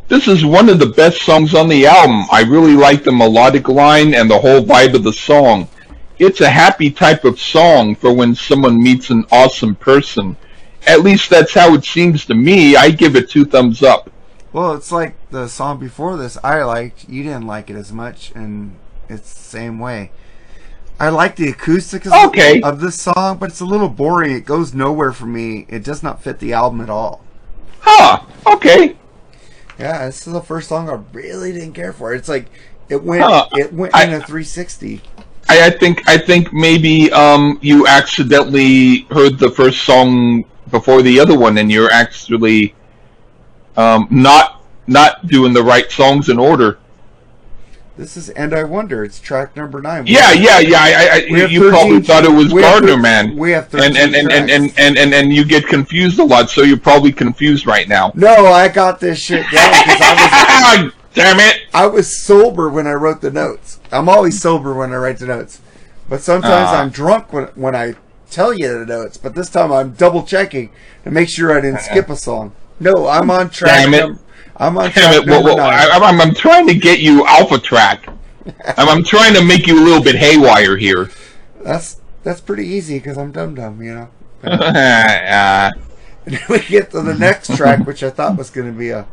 This is one of the best songs on the album. I really like the melodic line and the whole vibe of the song. It's a happy type of song for when someone meets an awesome person. At least that's how it seems to me. I give it 2 thumbs up. Well, it's like the song before this I liked. You didn't like it as much, and it's the same way. I like the acoustics of this song, but it's a little boring. It goes nowhere for me. It does not fit the album at all. Huh. Okay. Yeah, this is the first song I really didn't care for. It's like it went in a 360. I think maybe you accidentally heard the first song before the other one, and you're actually not doing the right songs in order. This is "And I Wonder." It's track number 9. Yeah. You probably thought it was Gardner Man. We have 13 and you get confused a lot, so you're probably confused right now. No, I got this shit down because I was. Damn it! I was sober when I wrote the notes. I'm always sober when I write the notes, but sometimes I'm drunk when I tell you the notes. But this time I'm double checking to make sure I didn't skip a song. No, I'm on track. Damn it. I'm on track. I'm trying to get you off a track. I'm trying to make you a little bit haywire here. That's pretty easy because I'm dumb, you know. And then we get to the next track, which I thought was going to be a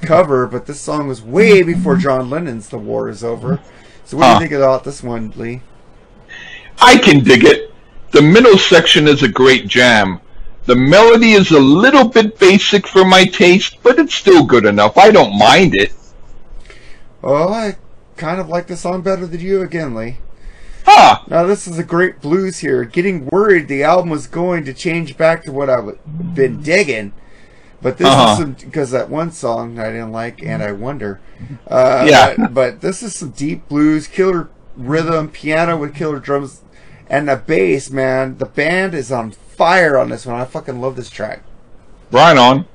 cover, but this song was way before John Lennon's "The War Is Over." So what do you think about this one, Lee? I can dig it. The middle section is a great jam. The melody is a little bit basic for my taste, but it's still good enough. I don't mind it. Well, I kind of like the song better than you again, Lee. Now, this is a great blues here. Getting worried the album was going to change back to what I've been digging. But this is because that one song I didn't like, "And I Wonder." But this is some deep blues, killer rhythm, piano with killer drums, and the bass, man. The band is on fire on this one. I fucking love this track. Right on.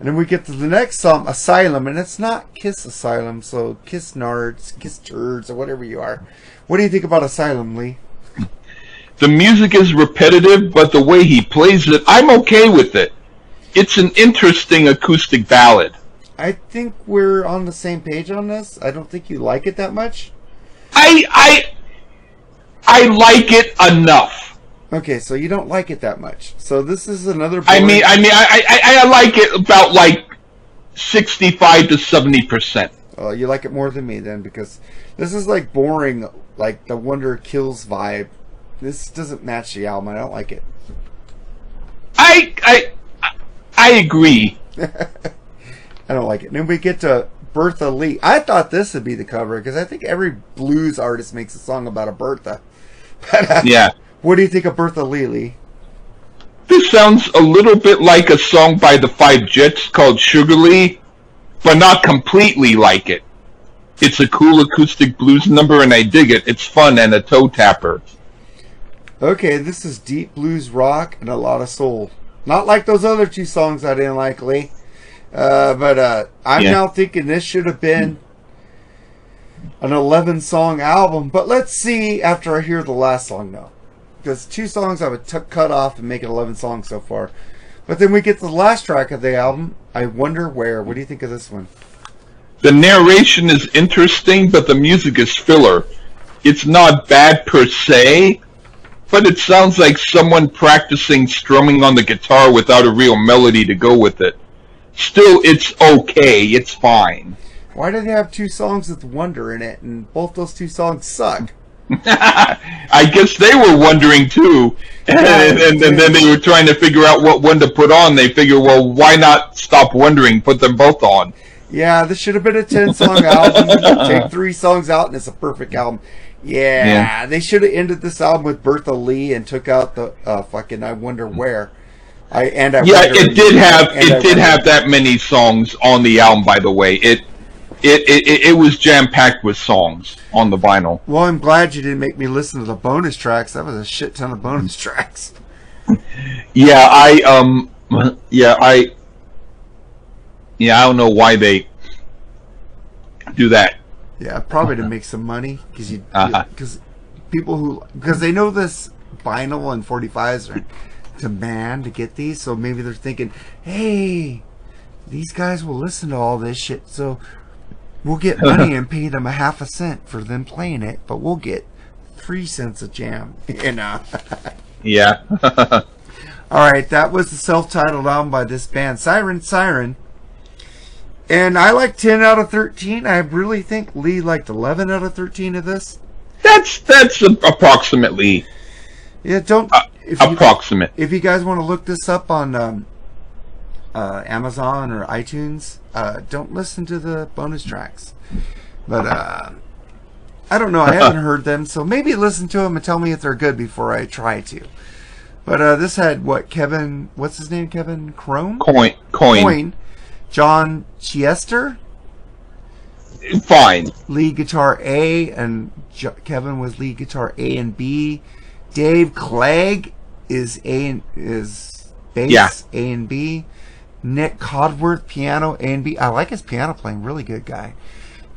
And then we get to the next song, "Asylum," and it's not Kiss Asylum, so Kiss Nards, Kiss Turds, or whatever you are. What do you think about "Asylum," Lee? The music is repetitive, but the way he plays it, I'm okay with it. It's an interesting acoustic ballad. I think we're on the same page on this. I don't think you like it that much. I like it enough. Okay, so you don't like it that much. So this is another. I like it about like 65 to 70%. Oh, you like it more than me then, because this is like boring, like the Wonder Kills vibe. This doesn't match the album. I don't like it. I agree. I don't like it. And then we get to Bertha Lee. I thought this would be the cover because I think every blues artist makes a song about a Bertha. But, yeah. What do you think of "Bertha Lee," Lee? This sounds a little bit like a song by the Five Jets called "Sugar Lee," but not completely like it. It's a cool acoustic blues number, and I dig it. It's fun and a toe tapper. Okay, this is deep blues rock and a lot of soul. Not like those other 2 songs I didn't like, Lee. But I'm now thinking this should have been an 11-song album. But let's see after I hear the last song, though. Because 2 songs I would cut off and make it 11 songs so far. But then we get to the last track of the album, "I Wonder Where." What do you think of this one? The narration is interesting, but the music is filler. It's not bad per se, but it sounds like someone practicing strumming on the guitar without a real melody to go with it. Still, it's okay. It's fine. Why do they have 2 songs with "Wonder" in it, and both those 2 songs suck? I guess they were wondering too, and then they were trying to figure out what one to put on. They figure, well, why not stop wondering, put them both on? Yeah, this should have been a 10-song album. Take 3 songs out and it's a perfect album. Yeah, they should have ended this album with "Bertha Lee" and took out the fucking "I Wonder Where." It did have that many songs on the album, by the way. It was jam-packed with songs on the vinyl. Well, I'm glad you didn't make me listen to the bonus tracks. That was a shit ton of bonus tracks. I don't know why they do that. Yeah, probably to make some money because they know this vinyl and 45s are in demand to get these, so maybe they're thinking, hey, these guys will listen to all this shit, so we'll get money and pay them a half a cent for them playing it, but we'll get 3 cents a jam, you know. Yeah. All right, that was the self-titled album by this band, Siren. And I like 10 out of 13. I really think Lee liked 11 out of 13 of this. That's approximately. Yeah, don't. Approximate. If you guys want to look this up on Amazon or iTunes, don't listen to the bonus tracks. But I don't know. I haven't heard them, so maybe listen to them and tell me if they're good before I try to. But this had what's his name? Kevin Crone? Coyne. John Chiester? Fine. Lead guitar A, and Kevin was lead guitar A and B. Dave Clegg is bass, yeah. A and B. Nick Codworth, piano, A and B. I like his piano playing. Really good guy.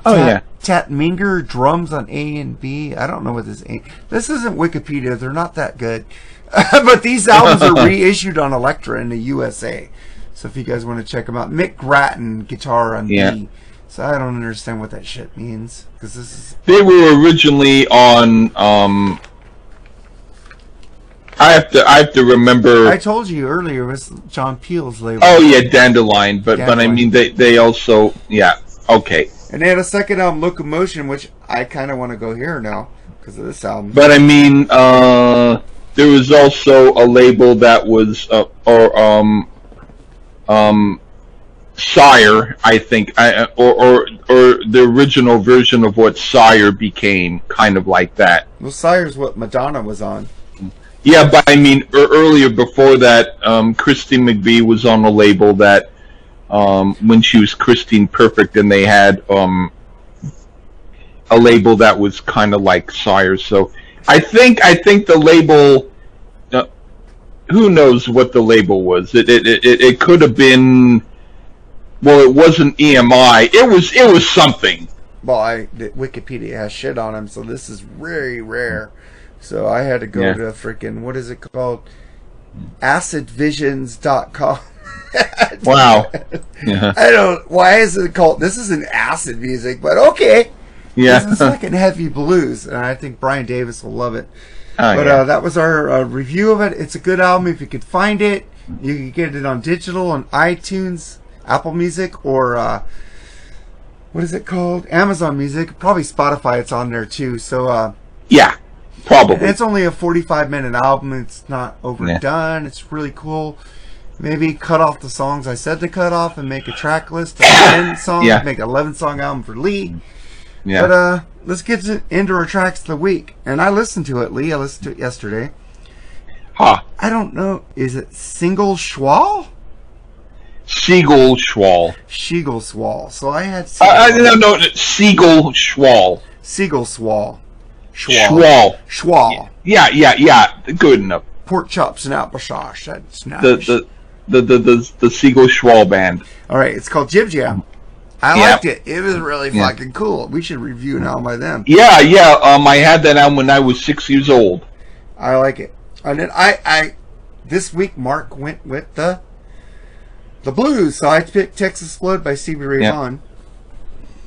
Oh, yeah. Tat Minger, drums on A and B. I don't know what this is. This isn't Wikipedia. They're not that good. But these albums are reissued on Elektra in the USA. So if you guys want to check them out. Mick Gratton, guitar on B. So I don't understand what that shit means. Because they were originally on... I have to remember... I told you earlier it was John Peel's label. Oh, yeah, Dandelion. But I mean, they also... Yeah, okay. And they had a second album, Locomotion, which I kind of want to go here now because of this album. But I mean, there was also a label that was, Sire, I think, or the original version of what Sire became, kind of like that. Well, Sire's what Madonna was on. Yeah, but I mean, earlier before that, Christine McVie was on a label that. When she was Christine Perfect, and they had a label that was kind of like Sire. So I think the label, who knows what the label was? It could have been. Well, it wasn't EMI. It was something. Well, Wikipedia has shit on them, so this is very rare. So I had to go to freaking, what is it called? AcidVisions.com. Wow. Yeah. I don't. Why is it called? This isn't acid music, but okay. Yeah. This is fucking heavy blues, and I think Brian Davis will love it. That was our review of it. It's a good album if you could find it. You can get it on digital on iTunes, Apple Music, or what is it called? Amazon Music, probably Spotify. It's on there too. So yeah, probably. It's only a 45-minute album. It's not overdone. Yeah. It's really cool. Maybe cut off the songs I said to cut off and make a track list of 10 songs, make an 11-song album for Lee. Yeah. But let's get into our tracks of the week. And I listened to it, Lee. I listened to it yesterday. Huh. I don't know. Is it Single-Schwal? Siegel-Schwal. Siegel-Schwal. So I had... No. Siegel-Schwal. Siegel-Schwal. Schwal. Yeah. Good enough. Pork chops and apple sauce. That's nice. The Siegel Schwal band. All right, it's called Jib Jam. I liked it. It was really fucking cool. We should review an album by them. Yeah. I had that album when I was 6 years old. I like it. And then I this week Mark went with the blues, so I picked Texas Flood by Stevie Ray Vaughan.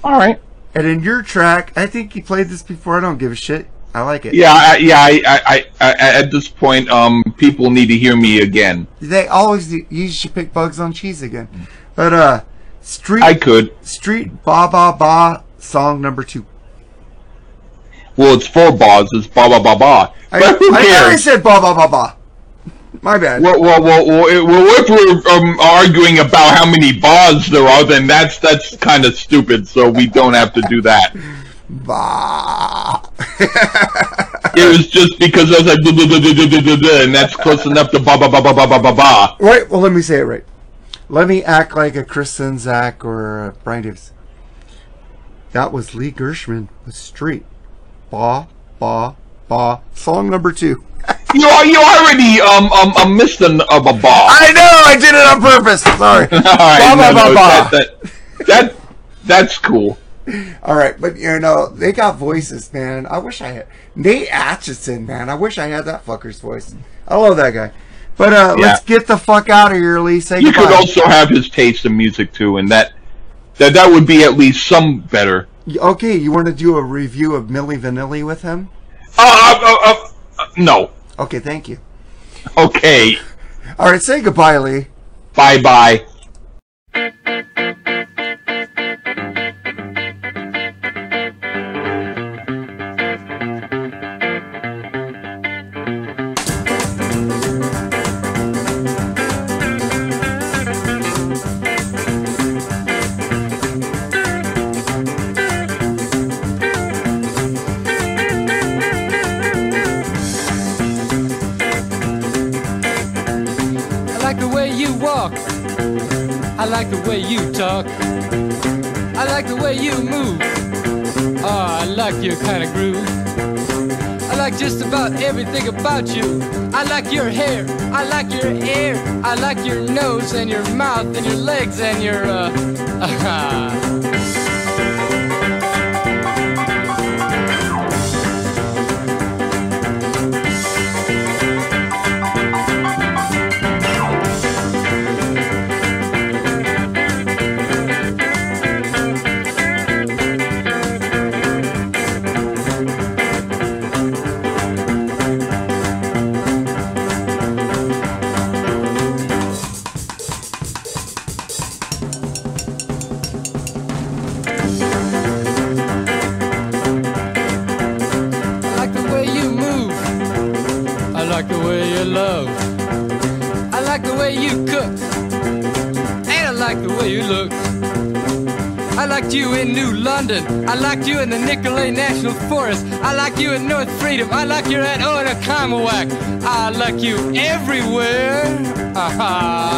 All right. And in your track, I think you played this before. I don't give a shit. I like it. I at this point, people need to hear me again. They always do. You should pick Bugs on Cheese again. But, Street Ba Ba Ba, song number 2. Well, it's 4 Ba's. It's Ba Ba Ba Ba. I said Ba Ba Ba Ba. My bad. Well, if we're arguing about how many Ba's there are, then that's kind of stupid, so we don't have to do that. Bah. It was just because I was like duh, duh, duh, duh, duh, duh, duh, duh, and that's close enough to ba ba ba ba ba ba ba ba. Right, well let me say it right. Let me act like a Chris Sinzak or Brian Davis. That was Lee Gershman with Street. Ba ba ba. Song number 2. You already missed a ba. I know, I did it on purpose. Sorry. All right, ba ba ba. That's cool. All right, but you know they got voices, man. I wish I had Nate Atchison, man. I wish I had that fucker's voice. I love that guy. But let's get the fuck out of here, Lee. Say goodbye. You could also have his taste in music too, and that would be at least some better. Okay, you want to do a review of Milli Vanilli with him? No. Okay, thank you. Okay. All right, say goodbye, Lee. Bye-bye. I like the way you talk. I like the way you move. Oh, I like your kind of groove. I like just about everything about you. I like your hair. I like your ear. I like your nose and your mouth and your legs and your, you in New London. I liked you in the Nicolay National Forest. I like you in North Freedom. I like you at Oconomowoc. I like you everywhere. Uh-huh.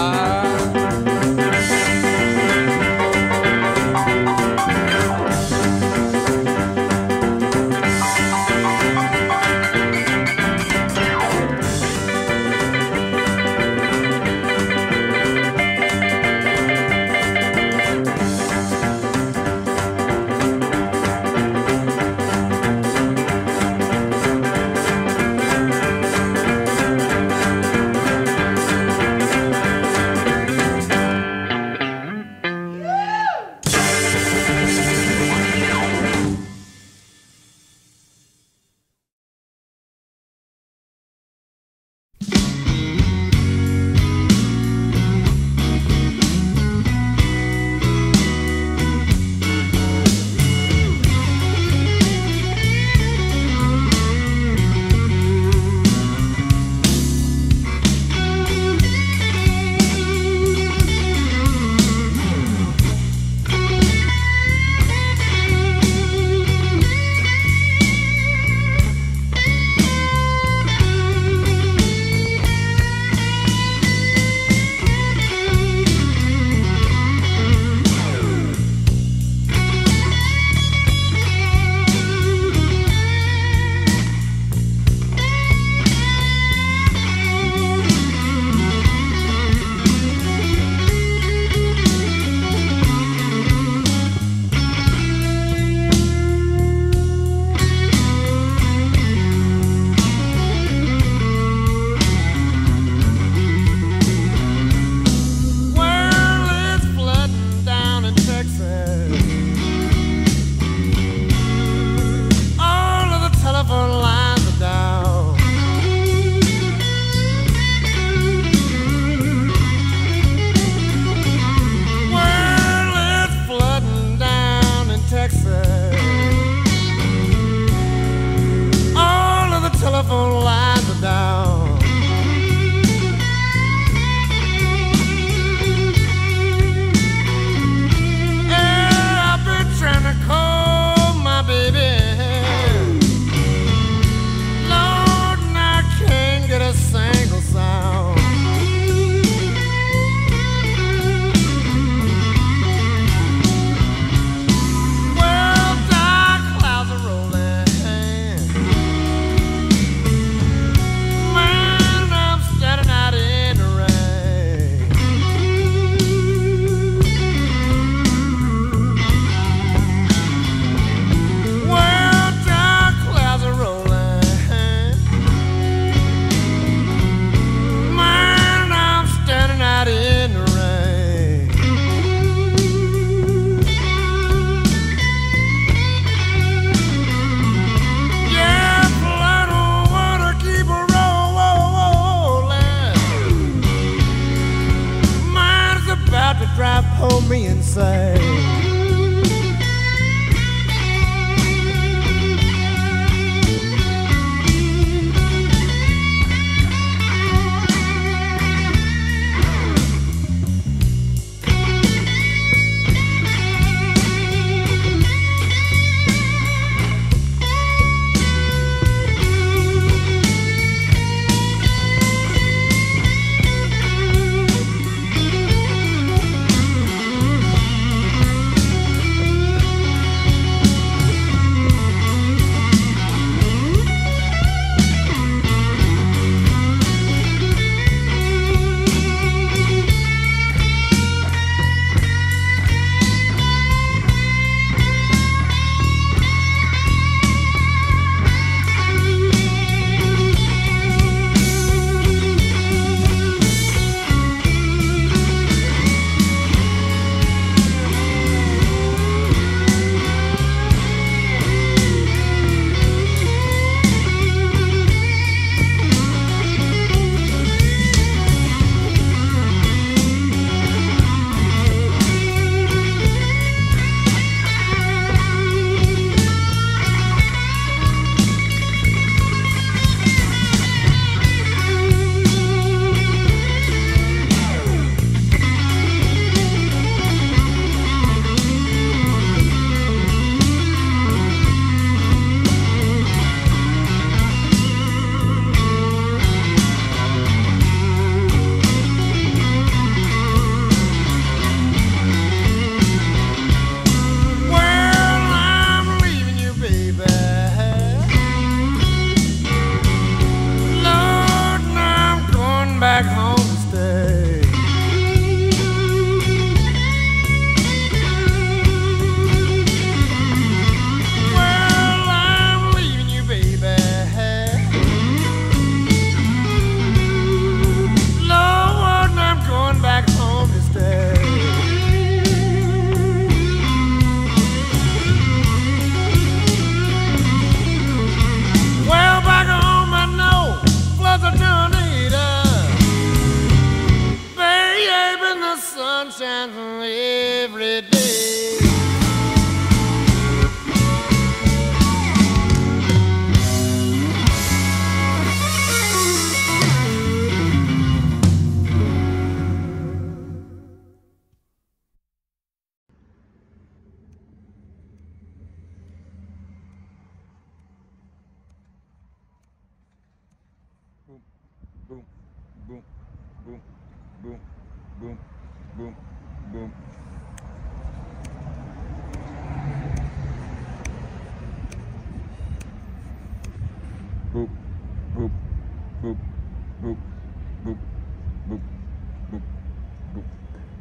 sunshine every day.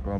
For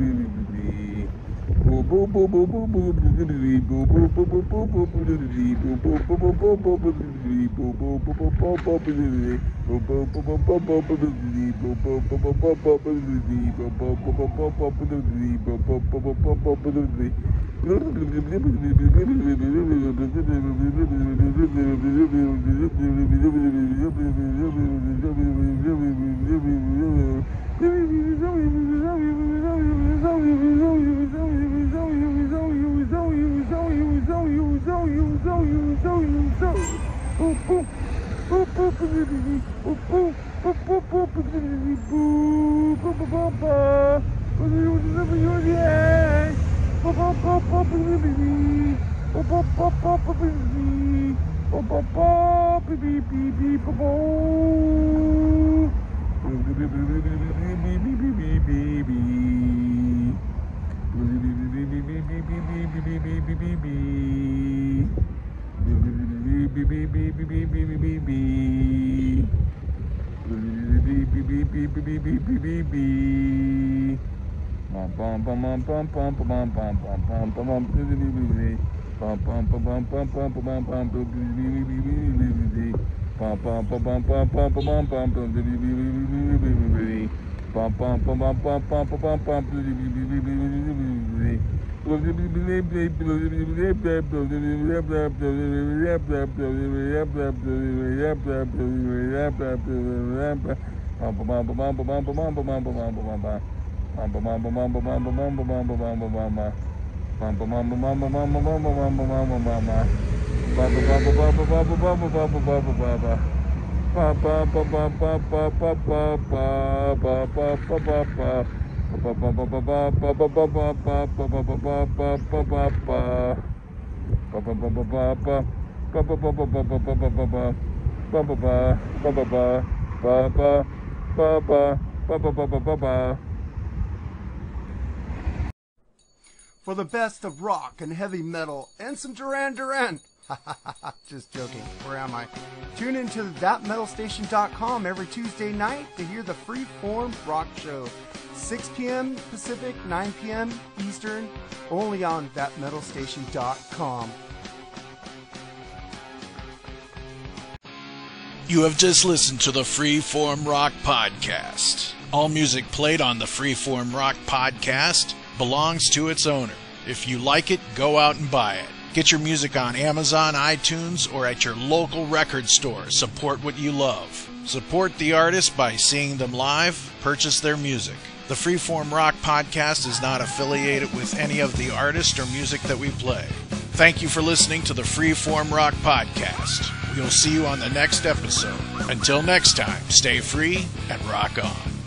the best of rock and heavy metal and some Duran Duran. Just joking. Where am I? Tune into thatmetalstation.com every Tuesday night to hear the Freeform Rock Show. 6 p.m. Pacific, 9 p.m. Eastern, only on thatmetalstation.com. You have just listened to the Freeform Rock Podcast. All music played on the Freeform Rock Podcast belongs to its owner. If you like it, go out and buy it. Get your music on Amazon, iTunes, or at your local record store. Support what you love. Support the artist by seeing them live. Purchase their music. The Freeform Rock Podcast is not affiliated with any of the artists or music that we play. Thank you for listening to the Freeform Rock Podcast. We'll see you on the next episode. Until next time, stay free and rock on.